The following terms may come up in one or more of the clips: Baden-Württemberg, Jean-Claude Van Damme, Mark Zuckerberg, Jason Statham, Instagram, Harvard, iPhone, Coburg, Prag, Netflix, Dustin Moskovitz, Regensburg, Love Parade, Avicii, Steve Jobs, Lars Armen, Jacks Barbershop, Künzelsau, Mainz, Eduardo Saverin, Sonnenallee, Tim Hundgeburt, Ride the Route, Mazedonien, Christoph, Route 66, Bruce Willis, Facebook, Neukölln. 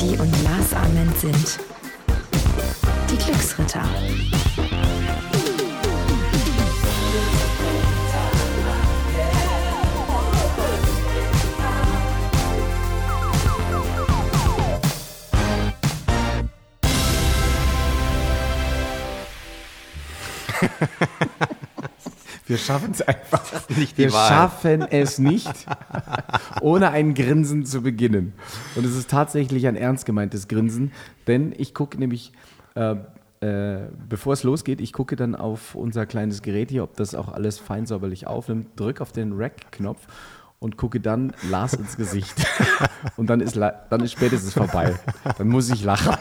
Marti und Lars Armen sind die Glücksritter. Wir schaffen es einfach nicht. Wir schaffen es nicht, ohne ein Grinsen zu beginnen. Und es ist tatsächlich ein ernst gemeintes Grinsen, denn ich gucke nämlich, bevor es losgeht, ich gucke dann auf unser kleines Gerät hier, ob das auch alles fein säuberlich aufnimmt, drücke auf den Rack-Knopf und gucke dann Lars ins Gesicht. Und dann ist spätestens vorbei. Dann muss ich lachen.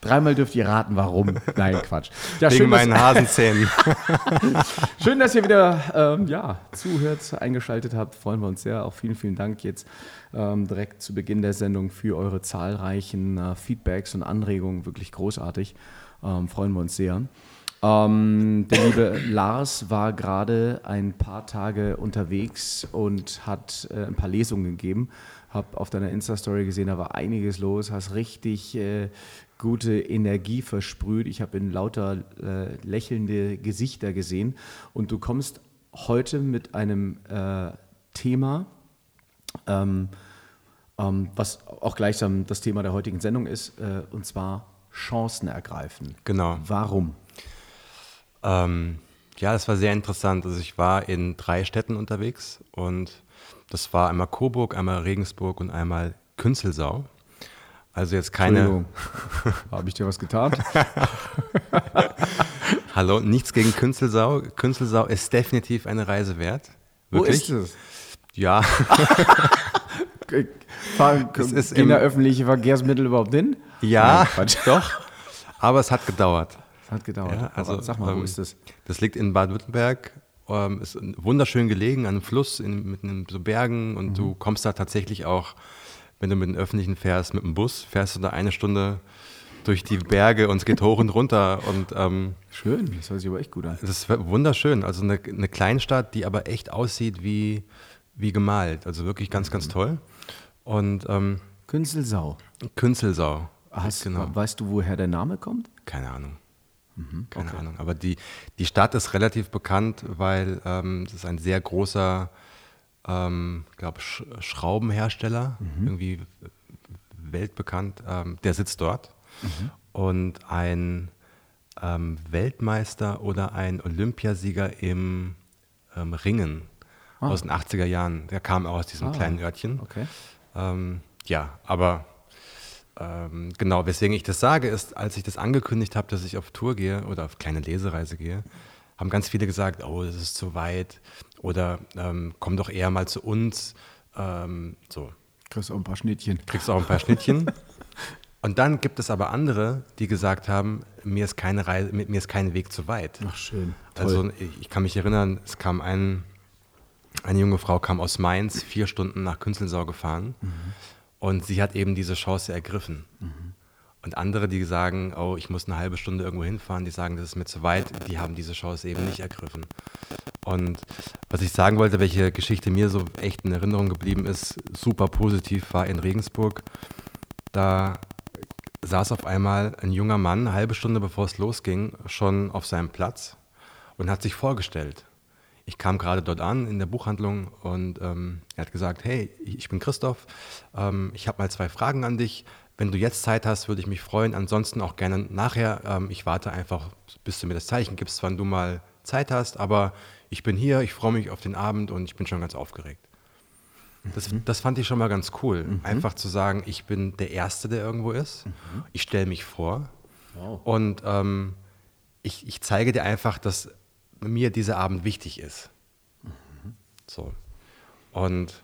Dreimal dürft ihr raten, warum. Nein, Quatsch. Ja, wegen meinen Hasenzähnen. Schön, dass ihr wieder zuhört, eingeschaltet habt. Freuen wir uns sehr. Auch vielen, vielen Dank jetzt direkt zu Beginn der Sendung für eure zahlreichen Feedbacks und Anregungen. Wirklich großartig. Freuen wir uns sehr. Der liebe Lars war gerade ein paar Tage unterwegs und hat ein paar Lesungen gegeben. Hab auf deiner Insta-Story gesehen, da war einiges los. Hast richtig gute Energie versprüht. Ich habe in lauter lächelnde Gesichter gesehen. Und du kommst heute mit einem Thema, was auch gleichsam das Thema der heutigen Sendung ist, und zwar Chancen ergreifen. Genau. Warum? Ja, das war sehr interessant. Also ich war in 3 Städten unterwegs und das war einmal Coburg, einmal Regensburg und einmal Künzelsau. Also jetzt keine... Entschuldigung, habe ich dir was getan? Hallo, nichts gegen Künzelsau. Künzelsau ist definitiv eine Reise wert. Wirklich? Wo ist es? Ja. Gehen da öffentliche Verkehrsmittel überhaupt hin? Ja, nein, doch. Aber es hat gedauert. Ja, also, sag mal, wo ist das? Das liegt in Baden-Württemberg. Ist wunderschön gelegen an einem Fluss mit so Bergen. Und du kommst da tatsächlich auch... Wenn du mit dem Öffentlichen fährst, mit dem Bus, fährst du da eine Stunde durch die Berge und es geht hoch und runter. Und, schön, das hört sich aber echt gut an. Das ist wunderschön, also eine Kleinstadt, die aber echt aussieht wie gemalt, also wirklich ganz, ganz toll. Und, Künzelsau. Genau. Weißt du, woher der Name kommt? Keine Ahnung. Keine Ahnung, aber die Stadt ist relativ bekannt, weil es ist ein sehr großer... Ich glaube, Schraubenhersteller, irgendwie weltbekannt, der sitzt dort. Und ein Weltmeister oder ein Olympiasieger im Ringen aus den 80er Jahren, der kam auch aus diesem kleinen Örtchen. Okay. Genau, weswegen ich das sage, ist, als ich das angekündigt habe, dass ich auf Tour gehe oder auf kleine Lesereise gehe, haben ganz viele gesagt, oh, das ist zu weit oder komm doch eher mal zu uns. So. Kriegst auch ein paar Schnittchen. Und dann gibt es aber andere, die gesagt haben, mir ist kein Weg zu weit. Ach schön, toll. Also ich kann mich erinnern, es kam eine junge Frau kam aus Mainz, 4 Stunden nach Künzelsau gefahren und sie hat eben diese Chance ergriffen. Und andere, die sagen, oh, ich muss eine halbe Stunde irgendwo hinfahren, die sagen, das ist mir zu weit, die haben diese Chance eben nicht ergriffen. Und was ich sagen wollte, welche Geschichte mir so echt in Erinnerung geblieben ist, super positiv, war in Regensburg. Da saß auf einmal ein junger Mann, eine halbe Stunde bevor es losging, schon auf seinem Platz und hat sich vorgestellt. Ich kam gerade dort an in der Buchhandlung und er hat gesagt, hey, ich bin Christoph, ich habe mal 2 Fragen an dich. Wenn du jetzt Zeit hast, würde ich mich freuen. Ansonsten auch gerne nachher. Ich warte einfach, bis du mir das Zeichen gibst, wann du mal Zeit hast. Aber ich bin hier, ich freue mich auf den Abend und ich bin schon ganz aufgeregt. Das fand ich schon mal ganz cool. Einfach zu sagen, ich bin der Erste, der irgendwo ist. Ich stelle mich vor. Wow. Und ich zeige dir einfach, dass mir dieser Abend wichtig ist. So. Und...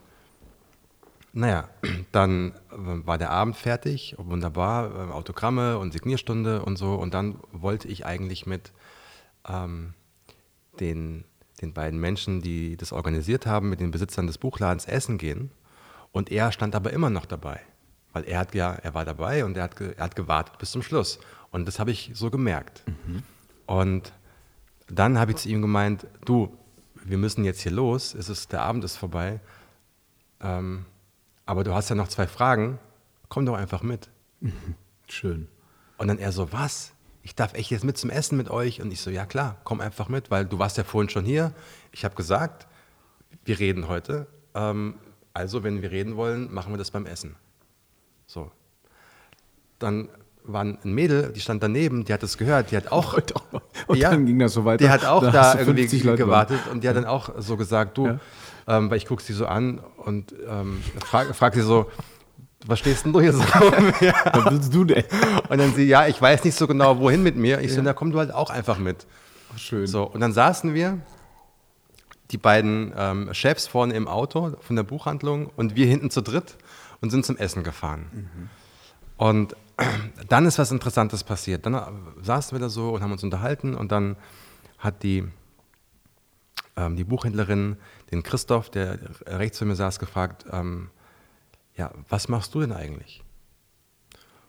Naja, dann war der Abend fertig, wunderbar, Autogramme und Signierstunde und so. Und dann wollte ich eigentlich mit den beiden Menschen, die das organisiert haben, mit den Besitzern des Buchladens essen gehen. Und er stand aber immer noch dabei, weil er war dabei und er hat gewartet bis zum Schluss. Und das habe ich so gemerkt. Und dann habe ich zu ihm gemeint, du, wir müssen jetzt hier los, der Abend ist vorbei, aber du hast ja noch 2 Fragen, komm doch einfach mit. Schön. Und dann er so, was? Ich darf echt jetzt mit zum Essen mit euch? Und ich so, ja klar, komm einfach mit, weil du warst ja vorhin schon hier. Ich habe gesagt, wir reden heute. Also, wenn wir reden wollen, machen wir das beim Essen. So. Dann war ein Mädel, die stand daneben, die hat das gehört, die hat auch... Und ja, dann ging das so weiter. Die hat auch da irgendwie gewartet und die hat dann auch so gesagt, du, ja. Weil ich gucke sie so an und frag sie so, was stehst denn du hier so rum? Ja. Was willst du denn? Und dann sie, ja, ich weiß nicht so genau, wohin mit mir. Ich so, na komm du halt auch einfach mit. Oh, schön. So, und dann saßen wir, die beiden Chefs vorne im Auto von der Buchhandlung und wir hinten zu dritt und sind zum Essen gefahren. Mhm. Und dann ist was Interessantes passiert. Dann saßen wir da so und haben uns unterhalten und dann hat die Buchhändlerin, den Christoph, der rechts von mir saß, gefragt, ja, was machst du denn eigentlich?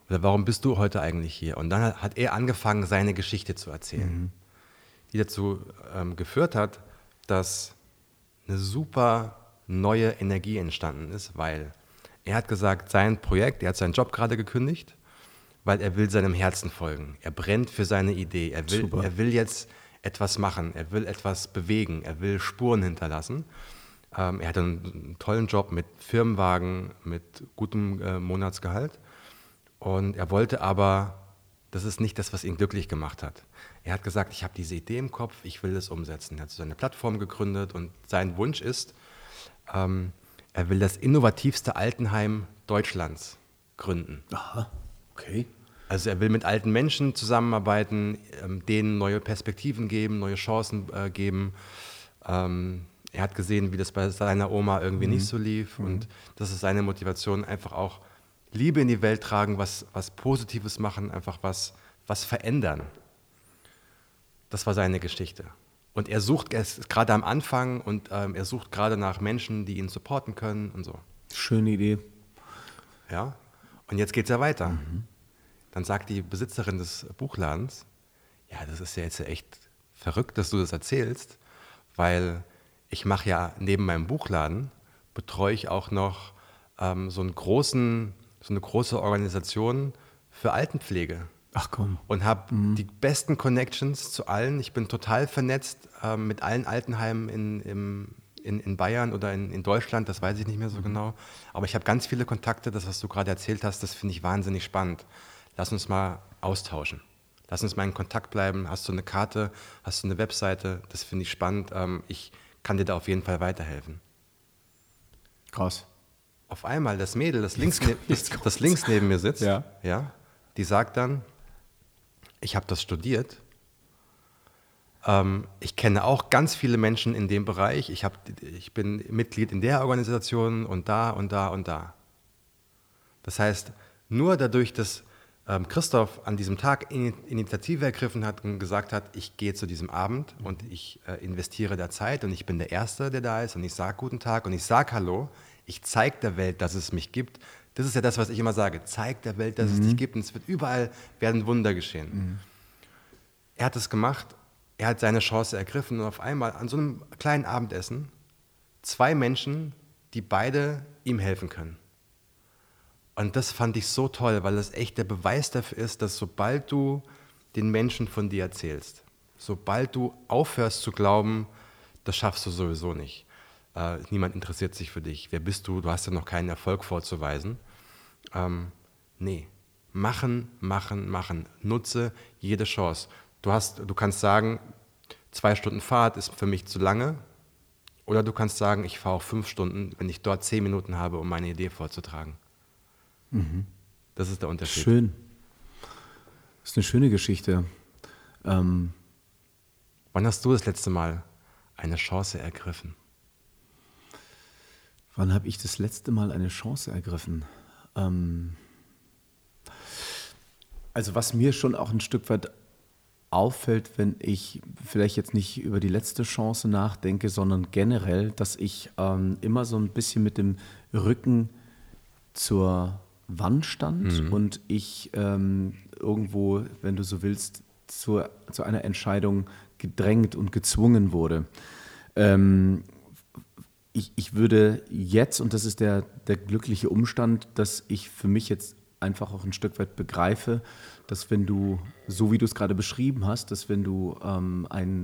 Oder warum bist du heute eigentlich hier? Und dann hat er angefangen, seine Geschichte zu erzählen, die dazu geführt hat, dass eine super neue Energie entstanden ist, weil er hat gesagt, sein Projekt, er hat seinen Job gerade gekündigt, weil er will seinem Herzen folgen. Er brennt für seine Idee, er will jetzt etwas machen, er will etwas bewegen, er will Spuren hinterlassen. Er hat einen tollen Job mit Firmenwagen, mit gutem Monatsgehalt und er wollte aber, das ist nicht das, was ihn glücklich gemacht hat. Er hat gesagt, ich habe diese Idee im Kopf, ich will das umsetzen. Er hat so eine Plattform gegründet und sein Wunsch ist, er will das innovativste Altenheim Deutschlands gründen. Aha, okay. Also er will mit alten Menschen zusammenarbeiten, denen neue Perspektiven geben, neue Chancen geben. Er hat gesehen, wie das bei seiner Oma irgendwie nicht so lief. Und das ist seine Motivation, einfach auch Liebe in die Welt tragen, was Positives machen, einfach was verändern. Das war seine Geschichte. Und er ist gerade am Anfang und er sucht gerade nach Menschen, die ihn supporten können und so. Schöne Idee. Ja, und jetzt geht's ja weiter. Dann sagt die Besitzerin des Buchladens, ja, das ist ja jetzt echt verrückt, dass du das erzählst, weil ich mache ja neben meinem Buchladen, betreue ich auch noch so eine große Organisation für Altenpflege. Ach komm. Und habe die besten Connections zu allen. Ich bin total vernetzt mit allen Altenheimen in Bayern oder in Deutschland, das weiß ich nicht mehr so genau. Aber ich habe ganz viele Kontakte. Das, was du gerade erzählt hast, das finde ich wahnsinnig spannend. Lass uns mal austauschen. Lass uns mal in Kontakt bleiben. Hast du eine Karte? Hast du eine Webseite? Das finde ich spannend. Ich kann dir da auf jeden Fall weiterhelfen. Krass. Auf einmal das Mädel, das links neben mir sitzt, ja, die sagt dann, ich habe das studiert. Ich kenne auch ganz viele Menschen in dem Bereich. Ich bin Mitglied in der Organisation und da und da und da. Das heißt, nur dadurch, dass Christoph an diesem Tag Initiative ergriffen hat und gesagt hat, ich gehe zu diesem Abend und ich investiere da Zeit und ich bin der Erste, der da ist und ich sage guten Tag und ich sage Hallo, ich zeige der Welt, dass es mich gibt. Das ist ja das, was ich immer sage. Zeig der Welt, dass es dich gibt. Und es wird überall werden Wunder geschehen. Er hat es gemacht. Er hat seine Chance ergriffen. Und auf einmal an so einem kleinen Abendessen 2 Menschen, die beide ihm helfen können. Und das fand ich so toll, weil das echt der Beweis dafür ist, dass sobald du den Menschen von dir erzählst, sobald du aufhörst zu glauben, das schaffst du sowieso nicht. Niemand interessiert sich für dich. Wer bist du? Du hast ja noch keinen Erfolg vorzuweisen. Nee. Machen. Nutze jede Chance. Du kannst sagen, 2 Stunden Fahrt ist für mich zu lange. Oder du kannst sagen, ich fahre auch 5 Stunden, wenn ich dort 10 Minuten habe, um meine Idee vorzutragen. Das ist der Unterschied. Schön. Das ist eine schöne Geschichte. Wann hast du das letzte Mal eine Chance ergriffen? Wann habe ich das letzte Mal eine Chance ergriffen? Also was mir schon auch ein Stück weit auffällt, wenn ich vielleicht jetzt nicht über die letzte Chance nachdenke, sondern generell, dass ich immer so ein bisschen mit dem Rücken zur Wand stand und ich irgendwo, wenn du so willst, zu einer Entscheidung gedrängt und gezwungen wurde. Ich würde jetzt, und das ist der glückliche Umstand, dass ich für mich jetzt einfach auch ein Stück weit begreife, dass wenn du, so wie du es gerade beschrieben hast, dass wenn du einen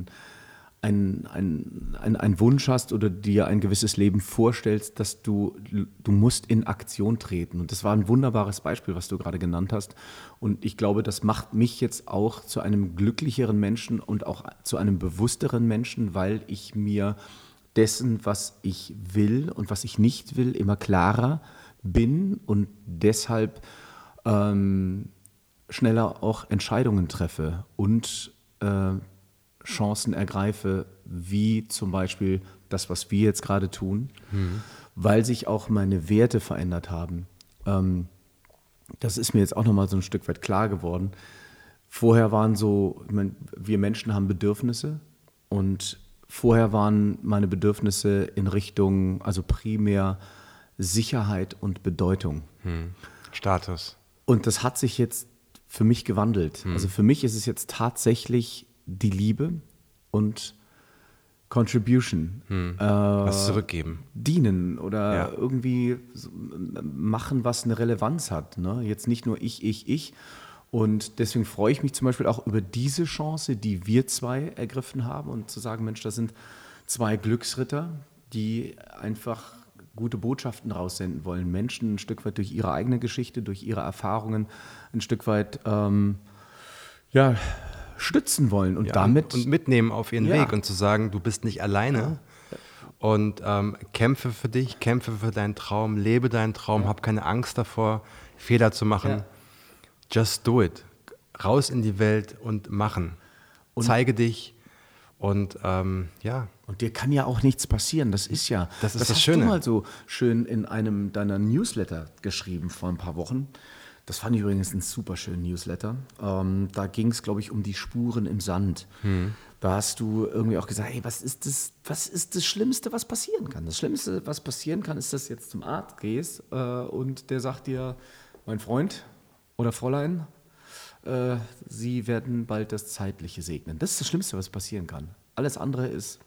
Wunsch hast oder dir ein gewisses Leben vorstellst, dass du musst in Aktion treten. Und das war ein wunderbares Beispiel, was du gerade genannt hast. Und ich glaube, das macht mich jetzt auch zu einem glücklicheren Menschen und auch zu einem bewussteren Menschen, weil ich mir dessen, was ich will und was ich nicht will, immer klarer bin und deshalb schneller auch Entscheidungen treffe und Chancen ergreife, wie zum Beispiel das, was wir jetzt gerade tun, weil sich auch meine Werte verändert haben. Das ist mir jetzt auch nochmal so ein Stück weit klar geworden. Vorher waren so, ich meine, wir Menschen haben Bedürfnisse und vorher waren meine Bedürfnisse in Richtung, also primär Sicherheit und Bedeutung. Status. Und das hat sich jetzt für mich gewandelt. Also für mich ist es jetzt tatsächlich die Liebe und Contribution. Was zurückgeben. Dienen oder irgendwie machen, was eine Relevanz hat. Ne? Jetzt nicht nur ich. Und deswegen freue ich mich zum Beispiel auch über diese Chance, die wir zwei ergriffen haben und zu sagen, Mensch, das sind zwei Glücksritter, die einfach gute Botschaften raussenden wollen. Menschen ein Stück weit durch ihre eigene Geschichte, durch ihre Erfahrungen ein Stück weit stützen wollen und damit... Und mitnehmen auf ihren Weg und zu sagen, du bist nicht alleine und kämpfe für dich, kämpfe für deinen Traum, lebe deinen Traum, hab keine Angst davor, Fehler zu machen. Just do it. Raus in die Welt und machen. Und zeige dich und Und dir kann ja auch nichts passieren. Das ist das Schöne. Das hast du mal so schön in einem deiner Newsletter geschrieben vor ein paar Wochen. Das fand ich übrigens einen super schönen Newsletter. Da ging es, glaube ich, um die Spuren im Sand. Da hast du irgendwie auch gesagt, hey, was ist das Schlimmste, was passieren kann? Das Schlimmste, was passieren kann, ist, dass du jetzt zum Arzt gehst und der sagt dir, mein Freund oder Fräulein, Sie werden bald das Zeitliche segnen. Das ist das Schlimmste, was passieren kann. Alles andere ist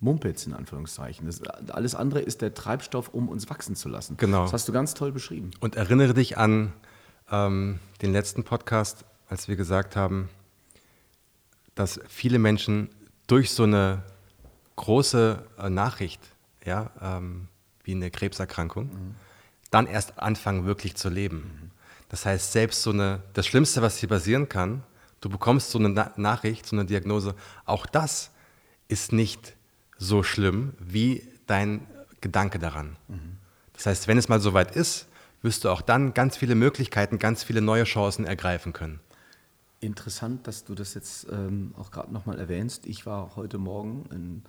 Mumpitz, in Anführungszeichen. Alles andere ist der Treibstoff, um uns wachsen zu lassen. Genau. Das hast du ganz toll beschrieben. Und erinnere dich an den letzten Podcast, als wir gesagt haben, dass viele Menschen durch so eine große Nachricht, wie eine Krebserkrankung, dann erst anfangen, wirklich zu leben. Das heißt, selbst das Schlimmste, was dir passieren kann, du bekommst so eine Nachricht, so eine Diagnose, auch das ist nicht so schlimm wie dein Gedanke daran. Das heißt, wenn es mal soweit ist, wirst du auch dann ganz viele Möglichkeiten, ganz viele neue Chancen ergreifen können. Interessant, dass du das jetzt auch gerade nochmal erwähnst. Ich war heute Morgen in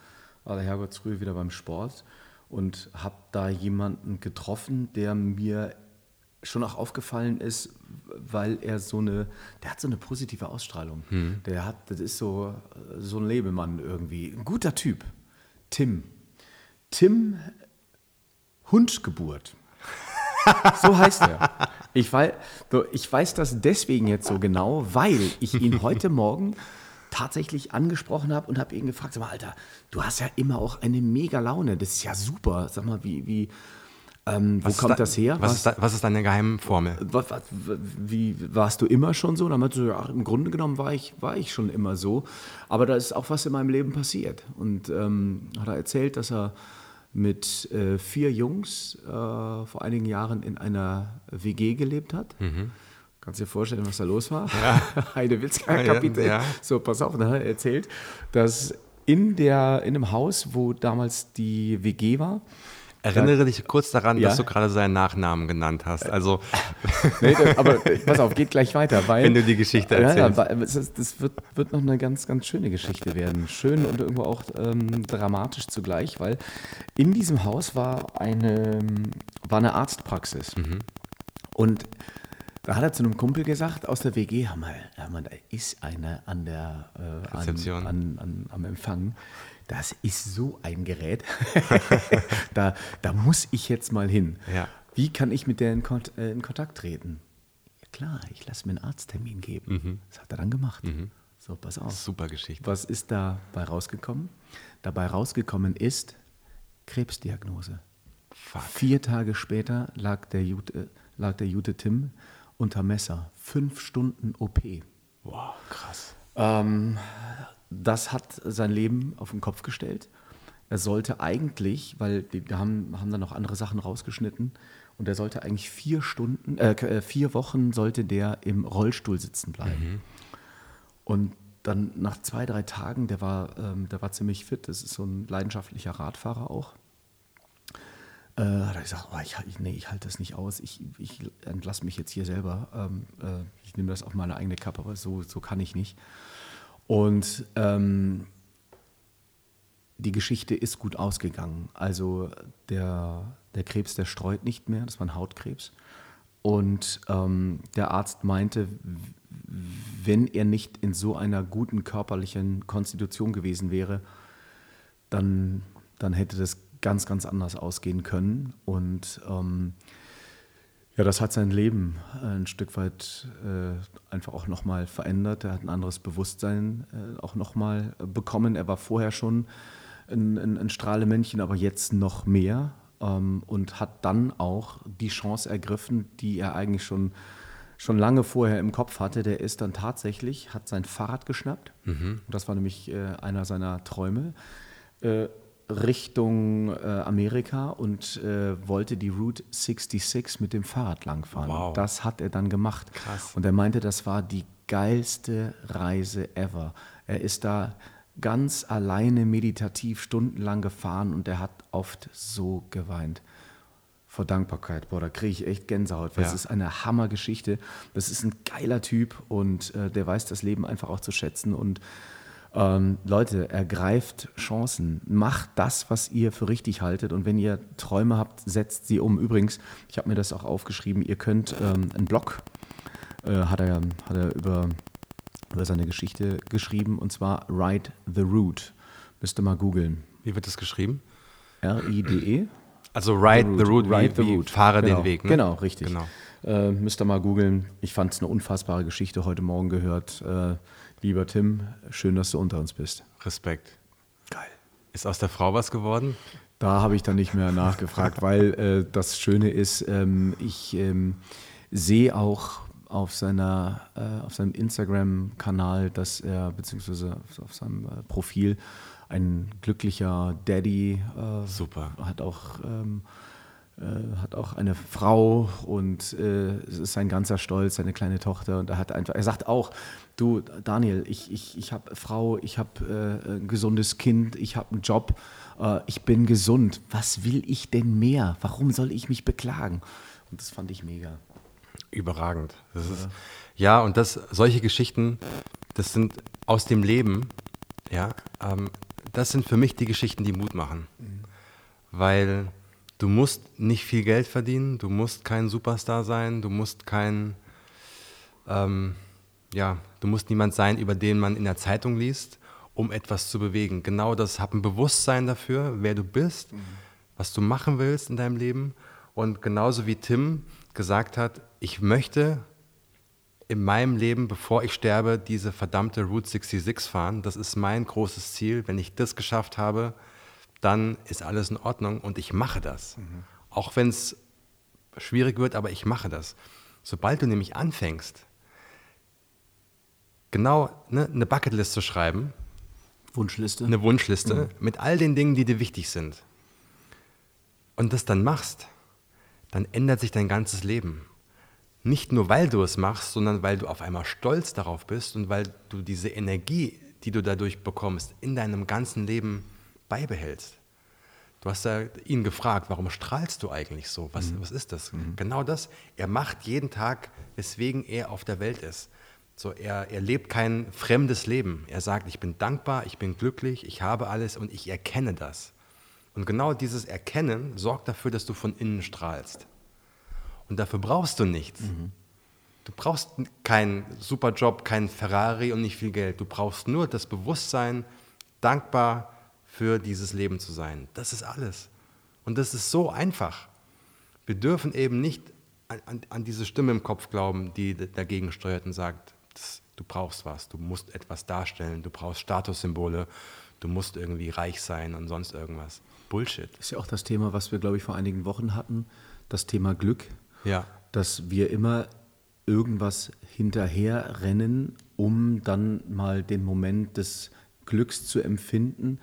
aller Herrgottsfrühe wieder beim Sport und habe da jemanden getroffen, der mir schon auch aufgefallen ist, weil der hat so eine positive Ausstrahlung. Das ist so ein Lebemann irgendwie. Ein guter Typ. Tim Hundgeburt. So heißt er. Ich weiß das deswegen jetzt so genau, weil ich ihn heute Morgen tatsächlich angesprochen habe und habe ihn gefragt, sag mal, Alter, du hast ja immer auch eine mega Laune, das ist ja super, sag mal, wo kommt das her? Was ist deine geheime Formel? Wie warst du immer schon so? Und dann meinte ich, ja, im Grunde genommen war ich schon immer so, aber da ist auch was in meinem Leben passiert. Und hat er erzählt, dass er mit 4 Jungs vor einigen Jahren in einer WG gelebt hat. Kannst du dir vorstellen, was da los war? Heidewitzka, Kapitän. So, pass auf, dann hat er erzählt, dass in einem Haus, wo damals die WG war. Erinnere dich kurz daran, dass du gerade seinen Nachnamen genannt hast. Also, nee, aber pass auf, geht gleich weiter. Weil, wenn du die Geschichte erzählst. Das wird noch eine ganz, ganz schöne Geschichte werden. Schön und irgendwo auch dramatisch zugleich, weil in diesem Haus war eine Arztpraxis. Und da hat er zu einem Kumpel gesagt, aus der WG, da ist einer an der Rezeption. Am Empfang. Das ist so ein Gerät, da muss ich jetzt mal hin. Ja. Wie kann ich mit der in Kontakt treten? Ja, klar, ich lasse mir einen Arzttermin geben. Das hat er dann gemacht. So, pass auf. Super Geschichte. Was ist dabei rausgekommen? Dabei rausgekommen ist, Krebsdiagnose. Fuck. 4 Tage später lag der Jude Tim unter Messer. 5 Stunden OP. Wow, krass. Das hat sein Leben auf den Kopf gestellt. Er sollte eigentlich, weil die haben dann noch andere Sachen rausgeschnitten, und er sollte eigentlich 4 Wochen sollte der im Rollstuhl sitzen bleiben. Mhm. Und dann nach 2-3 Tagen, der war ziemlich fit, das ist so ein leidenschaftlicher Radfahrer auch, hat er gesagt, ich halte das nicht aus, ich entlasse mich jetzt hier selber, ich nehme das auf meine eigene Kappe, aber so kann ich nicht. Und die Geschichte ist gut ausgegangen. Also der Krebs, der streut nicht mehr, das war ein Hautkrebs. Und der Arzt meinte, wenn er nicht in so einer guten körperlichen Konstitution gewesen wäre, dann hätte das ganz, ganz anders ausgehen können. Und das hat sein Leben ein Stück weit einfach auch nochmal verändert. Er hat ein anderes Bewusstsein auch nochmal bekommen. Er war vorher schon ein Strahlemännchen, aber jetzt noch mehr. Und hat dann auch die Chance ergriffen, die er eigentlich schon lange vorher im Kopf hatte. Der ist dann tatsächlich, hat sein Fahrrad geschnappt. Mhm. Das war nämlich einer seiner Träume. Richtung Amerika und wollte die Route 66 mit dem Fahrrad langfahren. Wow. Das hat er dann gemacht. Krass. Und er meinte, das war die geilste Reise ever. Er ist da ganz alleine meditativ stundenlang gefahren und er hat oft so geweint. Vor Dankbarkeit, da kriege ich echt Gänsehaut. Das ist eine Hammergeschichte. Das ist ein geiler Typ und der weiß das Leben einfach auch zu schätzen. Und Leute, ergreift Chancen. Macht das, was ihr für richtig haltet. Und wenn ihr Träume habt, setzt sie um. Übrigens, ich habe mir das auch aufgeschrieben, ihr könnt einen Blog, hat er über seine Geschichte geschrieben, und zwar Ride the Route. Müsst ihr mal googeln. Wie wird das geschrieben? R-I-D-E. Also Ride the Route, wie fahre den Weg. Ne? Genau, richtig. Genau. Müsst ihr mal googeln. Ich fand es eine unfassbare Geschichte, heute Morgen gehört. Lieber Tim, schön, dass du unter uns bist. Respekt. Geil. Ist aus der Frau was geworden? Da habe ich dann nicht mehr nachgefragt, weil das Schöne ist, ich sehe auch auf seinem Instagram-Kanal, dass er, beziehungsweise auf seinem Profil, ein glücklicher Daddy. Super. Hat auch eine Frau und es ist sein ganzer Stolz, seine kleine Tochter. Und er sagt auch, du Daniel, ich habe Frau, ich habe ein gesundes Kind, ich habe einen Job, ich bin gesund. Was will ich denn mehr? Warum soll ich mich beklagen? Und das fand ich mega. Überragend. Das ist, ja, und solche Geschichten, das sind aus dem Leben, ja, das sind für mich die Geschichten, die Mut machen. Mhm. Weil du musst nicht viel Geld verdienen, du musst kein Superstar sein, du musst niemand sein, über den man in der Zeitung liest, um etwas zu bewegen. Genau das, hab ein Bewusstsein dafür, wer du bist, was du machen willst in deinem Leben. Und genauso wie Tim gesagt hat, ich möchte in meinem Leben, bevor ich sterbe, diese verdammte Route 66 fahren. Das ist mein großes Ziel. Wenn ich das geschafft habe, dann ist alles in Ordnung und ich mache das. Mhm. Auch wenn es schwierig wird, aber ich mache das. Sobald du nämlich anfängst, genau eine Bucketlist zu schreiben, eine Wunschliste, mit all den Dingen, die dir wichtig sind, und das dann machst, dann ändert sich dein ganzes Leben. Nicht nur, weil du es machst, sondern weil du auf einmal stolz darauf bist und weil du diese Energie, die du dadurch bekommst, in deinem ganzen Leben beibehältst. Du hast ja ihn gefragt, warum strahlst du eigentlich so? Was ist das? Mhm. Genau das. Er macht jeden Tag, weswegen er auf der Welt ist. So, er lebt kein fremdes Leben. Er sagt, ich bin dankbar, ich bin glücklich, ich habe alles und ich erkenne das. Und genau dieses Erkennen sorgt dafür, dass du von innen strahlst. Und dafür brauchst du nichts. Mhm. Du brauchst keinen Superjob, keinen Ferrari und nicht viel Geld. Du brauchst nur das Bewusstsein, dankbar für dieses Leben zu sein. Das ist alles. Und das ist so einfach. Wir dürfen eben nicht an diese Stimme im Kopf glauben, die dagegen steuert und sagt, du brauchst was, du musst etwas darstellen, du brauchst Statussymbole, du musst irgendwie reich sein und sonst irgendwas. Bullshit. Das ist ja auch das Thema, was wir, glaube ich, vor einigen Wochen hatten, das Thema Glück. Ja. Dass wir immer irgendwas hinterherrennen, um dann mal den Moment des Glücks zu empfinden.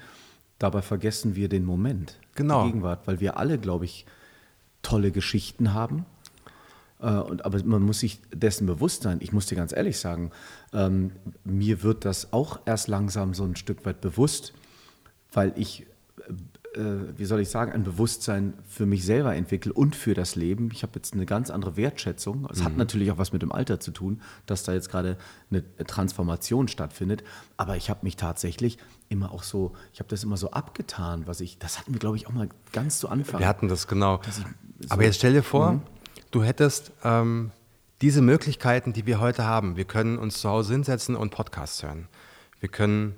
Dabei vergessen wir den Moment, genau, die Gegenwart, weil wir alle, glaube ich, tolle Geschichten haben. Aber man muss sich dessen bewusst sein. Ich muss dir ganz ehrlich sagen, mir wird das auch erst langsam so ein Stück weit bewusst, weil ich, ein Bewusstsein für mich selber entwickle und für das Leben. Ich habe jetzt eine ganz andere Wertschätzung. Es hat natürlich auch was mit dem Alter zu tun, dass da jetzt gerade eine Transformation stattfindet. Aber ich habe mich tatsächlich immer so abgetan, das hatten wir, glaube ich, auch mal ganz zu Anfang. Wir hatten das, genau. Aber jetzt stell dir vor, du hättest diese Möglichkeiten, die wir heute haben. Wir können uns zu Hause hinsetzen und Podcasts hören. Wir können,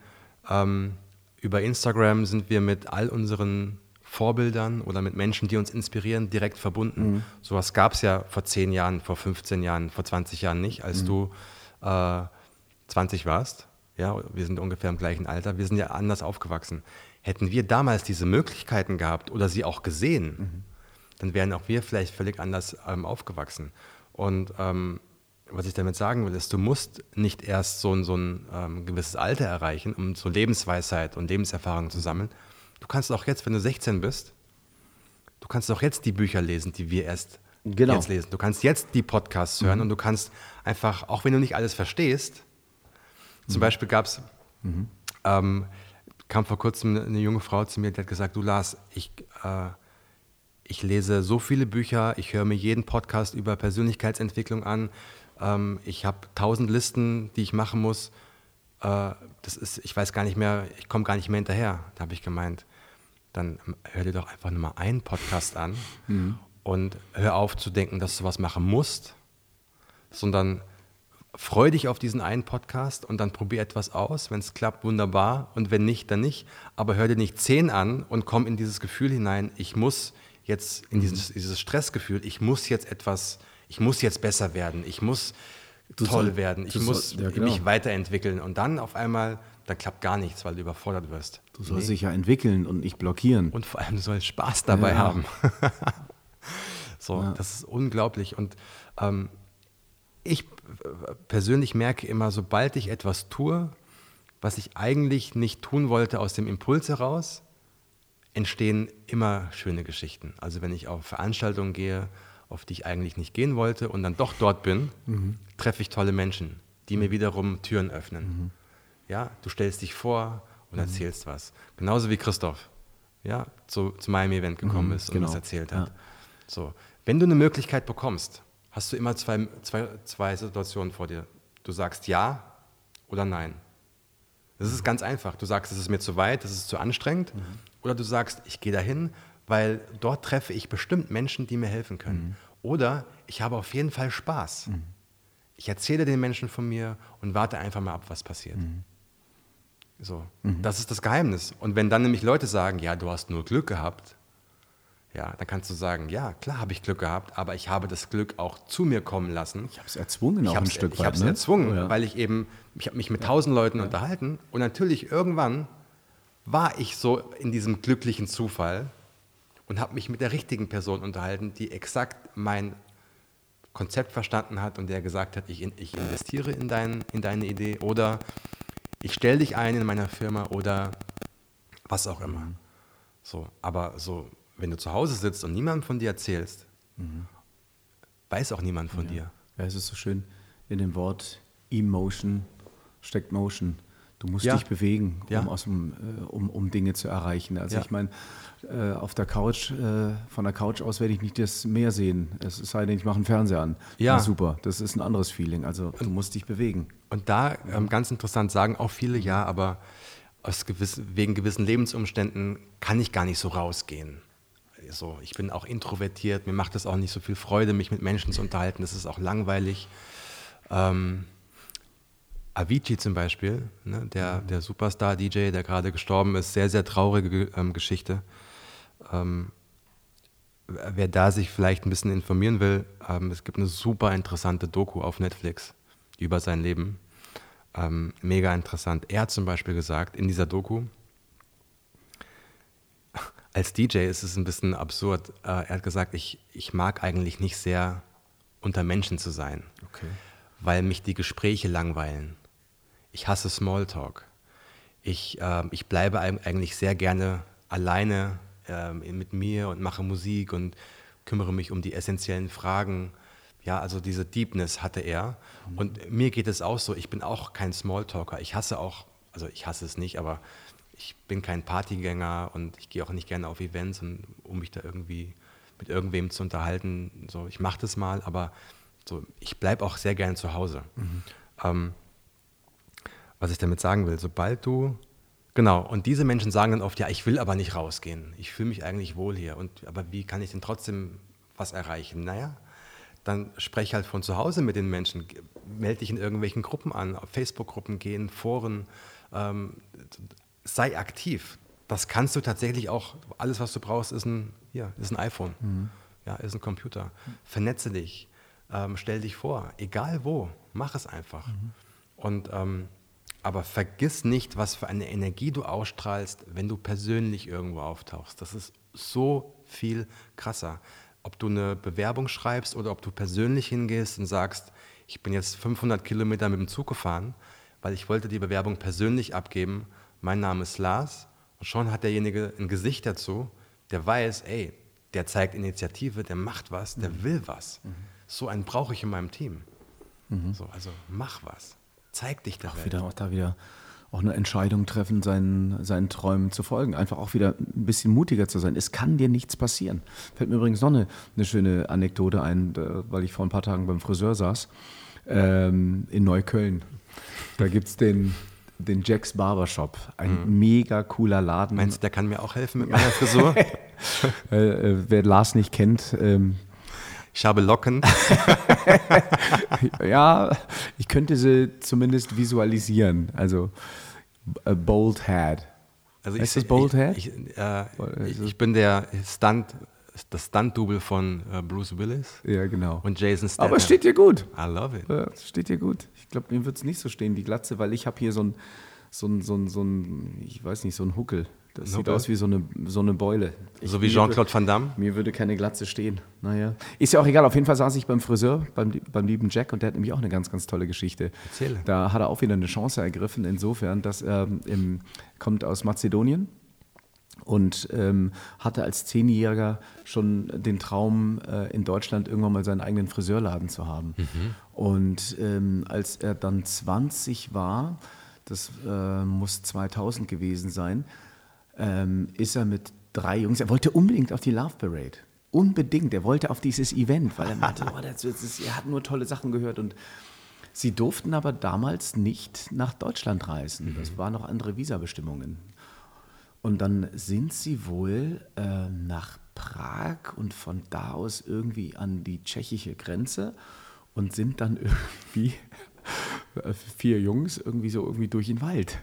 über Instagram sind wir mit all unseren Vorbildern oder mit Menschen, die uns inspirieren, direkt verbunden. Mhm. Sowas gab es ja vor 10 Jahren, vor 15 Jahren, vor 20 Jahren nicht, als du 20 warst. Ja, wir sind ungefähr im gleichen Alter, wir sind ja anders aufgewachsen. Hätten wir damals diese Möglichkeiten gehabt oder sie auch gesehen, dann wären auch wir vielleicht völlig anders aufgewachsen. Und was ich damit sagen will, ist, du musst nicht erst so ein gewisses Alter erreichen, um so Lebensweisheit und Lebenserfahrung zu sammeln. Du kannst auch jetzt, wenn du 16 bist, du kannst auch jetzt die Bücher lesen, die wir erst jetzt lesen. Du kannst jetzt die Podcasts hören und du kannst einfach, auch wenn du nicht alles verstehst, zum Beispiel kam vor kurzem eine junge Frau zu mir, die hat gesagt, du Lars, ich lese so viele Bücher, ich höre mir jeden Podcast über Persönlichkeitsentwicklung an, ich habe 1000 Listen, die ich machen muss, ich weiß gar nicht mehr, ich komme gar nicht mehr hinterher. Da habe ich gemeint, dann hör dir doch einfach nur mal einen Podcast an und hör auf zu denken, dass du was machen musst, sondern freu dich auf diesen einen Podcast und dann probier etwas aus. Wenn es klappt, wunderbar, und wenn nicht, dann nicht. Aber hör dir nicht 10 an und komm in dieses Gefühl hinein, ich muss jetzt in dieses Stressgefühl, ich muss jetzt besser werden, ich muss werden, mich weiterentwickeln, und dann auf einmal, da klappt gar nichts, weil du überfordert wirst. Du sollst dich ja entwickeln und nicht blockieren. Und vor allem, du sollst Spaß dabei haben. Das ist unglaublich. Und ich persönlich merke immer, sobald ich etwas tue, was ich eigentlich nicht tun wollte aus dem Impuls heraus, entstehen immer schöne Geschichten. Also wenn ich auf Veranstaltungen gehe, auf die ich eigentlich nicht gehen wollte und dann doch dort bin, treffe ich tolle Menschen, die mir wiederum Türen öffnen. Ja, du stellst dich vor und erzählst was. Genauso wie Christoph zu meinem Event gekommen ist und das erzählt hat. Ja. So. Wenn du eine Möglichkeit bekommst, hast du immer zwei Situationen vor dir. Du sagst ja oder nein. Das ist ganz einfach. Du sagst, es ist mir zu weit, es ist zu anstrengend. Oder du sagst, ich gehe dahin, weil dort treffe ich bestimmt Menschen, die mir helfen können. Oder ich habe auf jeden Fall Spaß. Ich erzähle den Menschen von mir und warte einfach mal ab, was passiert. Das ist das Geheimnis. Und wenn dann nämlich Leute sagen, ja, du hast nur Glück gehabt, ja, dann kannst du sagen, ja, klar habe ich Glück gehabt, aber ich habe das Glück auch zu mir kommen lassen. Ich habe es erzwungen auch ein Stück weit. Ich habe es erzwungen, weil ich habe mich mit 1000 Leuten unterhalten und natürlich irgendwann war ich so in diesem glücklichen Zufall und habe mich mit der richtigen Person unterhalten, die exakt mein Konzept verstanden hat und der gesagt hat, ich investiere in deine Idee oder ich stelle dich ein in meiner Firma oder was auch immer. So, aber so, wenn du zu Hause sitzt und niemandem von dir erzählst, weiß auch niemand von dir. Ja, es ist so schön, in dem Wort Emotion steckt Motion. Du musst dich bewegen, um Dinge zu erreichen. Also ich meine, von der Couch aus werde ich nicht das Meer sehen. Es sei denn, ich mache einen Fernseher an. Ja. Na, super, das ist ein anderes Feeling. Also du musst dich bewegen. Und da, ganz interessant, sagen auch viele, ja, aber wegen gewissen Lebensumständen kann ich gar nicht so rausgehen. So, ich bin auch introvertiert, mir macht das auch nicht so viel Freude, mich mit Menschen zu unterhalten. Das ist auch langweilig. Avicii zum Beispiel, ne, der Superstar-DJ, der gerade gestorben ist, sehr, sehr traurige Geschichte. Wer da sich vielleicht ein bisschen informieren will, es gibt eine super interessante Doku auf Netflix über sein Leben. Mega interessant. Er hat zum Beispiel gesagt, in dieser Doku, Als DJ ist es ein bisschen absurd. Er hat gesagt, ich mag eigentlich nicht sehr unter Menschen zu sein, weil mich die Gespräche langweilen. Ich hasse Smalltalk. Ich bleibe eigentlich sehr gerne alleine mit mir und mache Musik und kümmere mich um die essentiellen Fragen. Ja, also diese Deepness hatte er. Und mir geht es auch so, ich bin auch kein Smalltalker. Ich hasse auch, also ich hasse es nicht, aber ich bin kein Partygänger und ich gehe auch nicht gerne auf Events, um mich da irgendwie mit irgendwem zu unterhalten. So, ich mache das mal, aber so, ich bleibe auch sehr gerne zu Hause. Was ich damit sagen will, sobald du, genau, und diese Menschen sagen dann oft, ja, ich will aber nicht rausgehen, ich fühle mich eigentlich wohl hier, aber wie kann ich denn trotzdem was erreichen? Naja, dann spreche halt von zu Hause mit den Menschen, melde dich in irgendwelchen Gruppen an, auf Facebook-Gruppen gehen, Foren, sei aktiv. Das kannst du tatsächlich auch, alles was du brauchst ist ein iPhone, ja, ist ein Computer. Vernetze dich, stell dich vor, egal wo, mach es einfach. Und aber vergiss nicht, was für eine Energie du ausstrahlst, wenn du persönlich irgendwo auftauchst. Das ist so viel krasser. Ob du eine Bewerbung schreibst oder ob du persönlich hingehst und sagst, ich bin jetzt 500 Kilometer mit dem Zug gefahren, weil ich wollte die Bewerbung persönlich abgeben. Mein Name ist Lars. Und schon hat derjenige ein Gesicht dazu, der weiß, ey, der zeigt Initiative, der macht was, der will was. So einen brauche ich in meinem Team. So, also mach was. Zeig dich da wieder. Auch da wieder auch eine Entscheidung treffen, seinen Träumen zu folgen. Einfach auch wieder ein bisschen mutiger zu sein. Es kann dir nichts passieren. Fällt mir übrigens noch eine schöne Anekdote ein, weil ich vor ein paar Tagen beim Friseur saß, in Neukölln. Da gibt es den Jacks Barbershop, ein mega cooler Laden. Meinst du, der kann mir auch helfen mit meiner Frisur? Wer Lars nicht kennt, ich habe Locken. Ja, ich könnte sie zumindest visualisieren. Also, Bold Head. Also ist das Bold Head? Ich bin das Stunt-Double von Bruce Willis. Ja, genau. Und Jason Statham. Aber steht dir gut. I love it. Steht dir gut. Ich glaube, mir wird es nicht so stehen, die Glatze, weil ich habe hier so ein, ich weiß nicht, so ein Huckel. Das sieht aus wie so eine Beule. So wie Jean-Claude Van Damme? Mir würde keine Glatze stehen. Naja. Ist ja auch egal. Auf jeden Fall saß ich beim Friseur, beim lieben Jack, und der hat nämlich auch eine ganz, ganz tolle Geschichte. Erzähl. Da hat er auch wieder eine Chance ergriffen, insofern, dass er kommt aus Mazedonien und hatte als 10-Jähriger schon den Traum, in Deutschland irgendwann mal seinen eigenen Friseurladen zu haben. Und als er dann 20 war, das muss 2000 gewesen sein, ist er mit 3 Jungs, er wollte unbedingt auf die Love Parade, er wollte auf dieses Event, weil er meinte, er hat nur tolle Sachen gehört, und sie durften aber damals nicht nach Deutschland reisen, das waren noch andere Visabestimmungen, und dann sind sie wohl nach Prag und von da aus irgendwie an die tschechische Grenze und sind dann irgendwie 4 Jungs irgendwie durch den Wald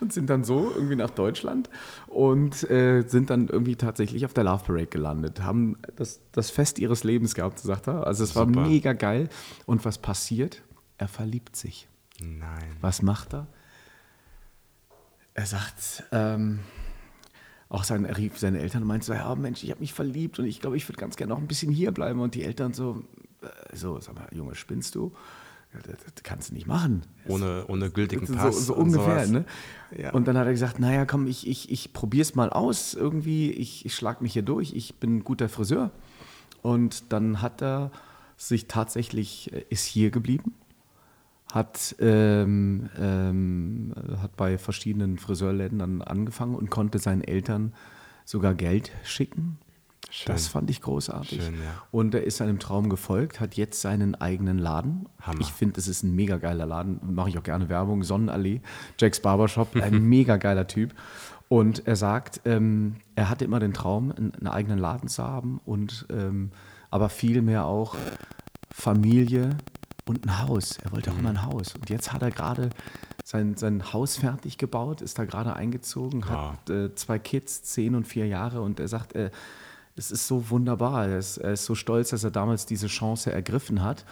und sind dann so irgendwie nach Deutschland und sind dann irgendwie tatsächlich auf der Love Parade gelandet, haben das Fest ihres Lebens gehabt, sagt er. Also es war mega geil. Und was passiert? Er verliebt sich. Nein. Was macht er? Er sagt, er rief seine Eltern und meinte so, ja Mensch, ich habe mich verliebt und ich glaube, ich würde ganz gerne noch ein bisschen hier bleiben. Und die Eltern so, sag mal, Junge, spinnst du? Das kannst du nicht machen. Ohne gültigen Pass. So ungefähr, ne? Ja. Und dann hat er gesagt, naja, komm, ich probier's mal aus irgendwie, ich schlag mich hier durch, ich bin ein guter Friseur. Und dann hat er sich tatsächlich, ist hier geblieben, hat bei verschiedenen Friseurläden dann angefangen und konnte seinen Eltern sogar Geld schicken. Schön. Das fand ich großartig. Schön, ja. Und er ist seinem Traum gefolgt, hat jetzt seinen eigenen Laden. Hammer. Ich finde, es ist ein mega geiler Laden, mache ich auch gerne Werbung, Sonnenallee, Jacks Barbershop, ein mega geiler Typ. Und er sagt, er hatte immer den Traum, einen eigenen Laden zu haben, und aber vielmehr auch Familie und ein Haus. Er wollte auch immer ein Haus. Und jetzt hat er gerade sein Haus fertig gebaut, ist da gerade eingezogen, hat 2 Kids, 10 und 4 Jahre, und er sagt, es ist so wunderbar, er ist so stolz, dass er damals diese Chance ergriffen hat.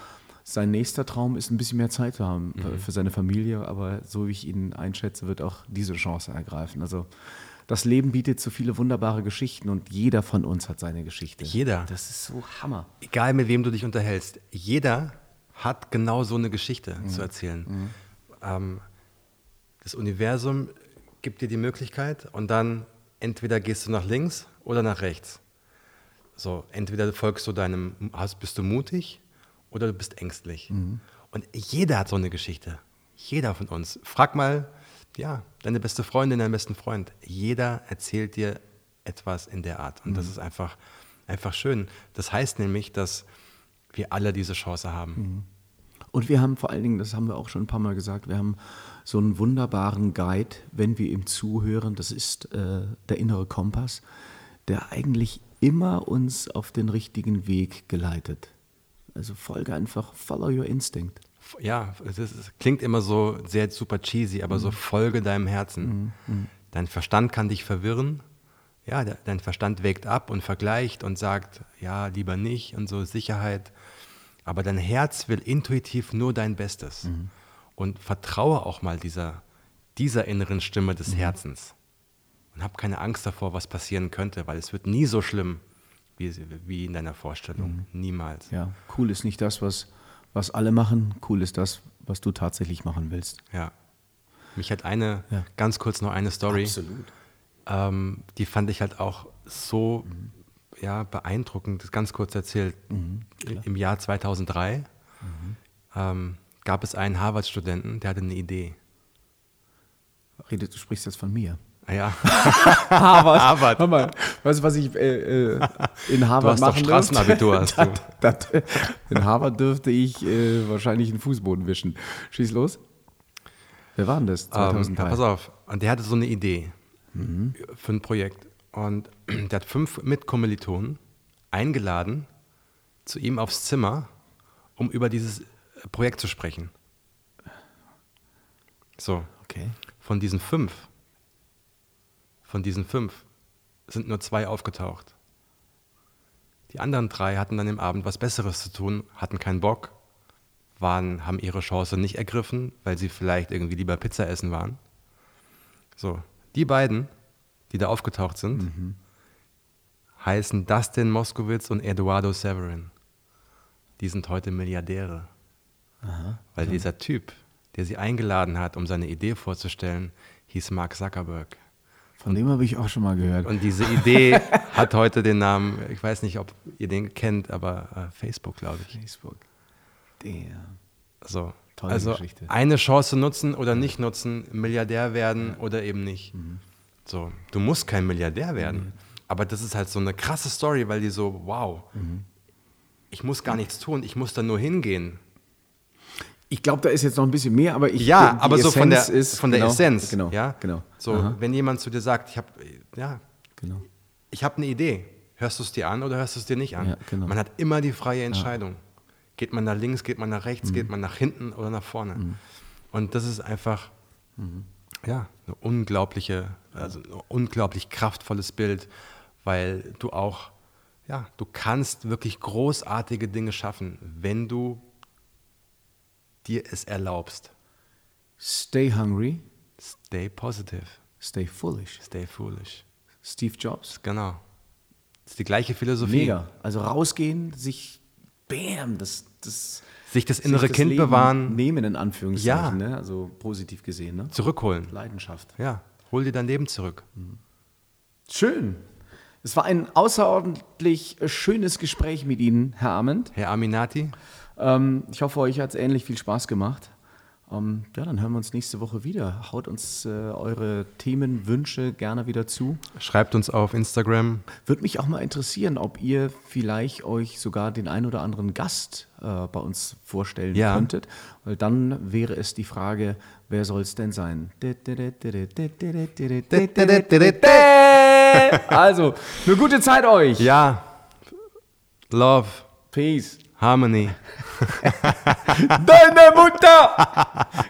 Sein nächster Traum ist, ein bisschen mehr Zeit zu haben für seine Familie, aber so wie ich ihn einschätze, wird auch diese Chance ergreifen. Also das Leben bietet so viele wunderbare Geschichten und jeder von uns hat seine Geschichte. Jeder. Das ist so Hammer. Egal, mit wem du dich unterhältst, jeder hat genau so eine Geschichte zu erzählen. Mhm. Das Universum gibt dir die Möglichkeit und dann entweder gehst du nach links oder nach rechts. So, entweder folgst du bist du mutig oder du bist ängstlich. Mhm. Und jeder hat so eine Geschichte. Jeder von uns. Frag mal, ja, deine beste Freundin, deinen besten Freund. Jeder erzählt dir etwas in der Art. Und das ist einfach schön. Das heißt nämlich, dass wir alle diese Chance haben. Mhm. Und wir haben vor allen Dingen, das haben wir auch schon ein paar Mal gesagt, wir haben so einen wunderbaren Guide, wenn wir ihm zuhören. Das ist der innere Kompass, der eigentlich immer uns auf den richtigen Weg geleitet. Also folge einfach, follow your instinct. Ja, das klingt immer so sehr super cheesy, aber so folge deinem Herzen. Mhm. Dein Verstand kann dich verwirren. Ja, dein Verstand wägt ab und vergleicht und sagt, ja, lieber nicht und so, Sicherheit. Aber dein Herz will intuitiv nur dein Bestes. Mhm. Und vertraue auch mal dieser inneren Stimme des Herzens. Und hab keine Angst davor, was passieren könnte, weil es wird nie so schlimm wie in deiner Vorstellung. Mhm. Niemals. Ja, cool ist nicht das, was alle machen. Cool ist das, was du tatsächlich machen willst. Ja. Mich hat ganz kurz noch eine Story. Absolut. Die fand ich halt auch so beeindruckend, das ganz kurz erzählt. Mhm, im Jahr 2003 gab es einen Harvard-Studenten, der hatte eine Idee. Du sprichst jetzt von mir. Ja. Harvard. Hör mal, weißt du, was ich in Harvard machen dürfte? Du hast doch Straßenabitur, hast du. In Harvard dürfte ich wahrscheinlich einen Fußboden wischen. Schieß los. Wer war denn das? 2003. Pass auf. Und der hatte so eine Idee für ein Projekt. Und der hat 5 Mitkommilitonen eingeladen zu ihm aufs Zimmer, um über dieses Projekt zu sprechen. So. Okay. Von diesen fünf sind nur 2 aufgetaucht. Die anderen 3 hatten dann im Abend was Besseres zu tun, hatten keinen Bock, haben ihre Chance nicht ergriffen, weil sie vielleicht irgendwie lieber Pizza essen waren. So, die beiden, die da aufgetaucht sind, heißen Dustin Moskovitz und Eduardo Saverin. Die sind heute Milliardäre. Aha, weil dieser Typ, der sie eingeladen hat, um seine Idee vorzustellen, hieß Mark Zuckerberg. Von dem habe ich auch schon mal gehört. Und diese Idee hat heute den Namen, ich weiß nicht, ob ihr den kennt, aber Facebook, glaube ich. Facebook. So. Tolle Geschichte. Eine Chance nutzen oder nicht nutzen, Milliardär werden oder eben nicht. Mhm. So, du musst kein Milliardär werden. Mhm. Aber das ist halt so eine krasse Story, weil die so, wow, ich muss gar nichts tun, ich muss da nur hingehen. Ich glaube, da ist jetzt noch ein bisschen mehr, aber Essenz. Genau. So, wenn jemand zu dir sagt, ich habe eine Idee, hörst du es dir an oder hörst du es dir nicht an? Ja, genau. Man hat immer die freie Entscheidung. Ja. Geht man nach links, geht man nach rechts, geht man nach hinten oder nach vorne? Und das ist einfach eine unglaublich kraftvolles Bild, weil du auch, du kannst wirklich großartige Dinge schaffen, wenn du dir es erlaubst. Stay hungry. Stay positive. Stay foolish. Stay foolish. Steve Jobs. Genau. Das ist die gleiche Philosophie. Mega. Also rausgehen, sich das innere Kind bewahren. Nehmen in Anführungszeichen, ne? Also positiv gesehen. Ne? Zurückholen. Leidenschaft. Ja, hol dir dein Leben zurück. Schön. Es war ein außerordentlich schönes Gespräch mit Ihnen, Herr Arment. Herr Arminati. Ich hoffe, euch hat es ähnlich viel Spaß gemacht. Dann hören wir uns nächste Woche wieder. Haut uns eure Themenwünsche gerne wieder zu. Schreibt uns auf Instagram. Würde mich auch mal interessieren, ob ihr vielleicht euch sogar den einen oder anderen Gast bei uns vorstellen könntet. Weil dann wäre es die Frage, wer soll es denn sein? Also, eine gute Zeit euch. Ja. Love. Peace. Harmony. Deine Mutter!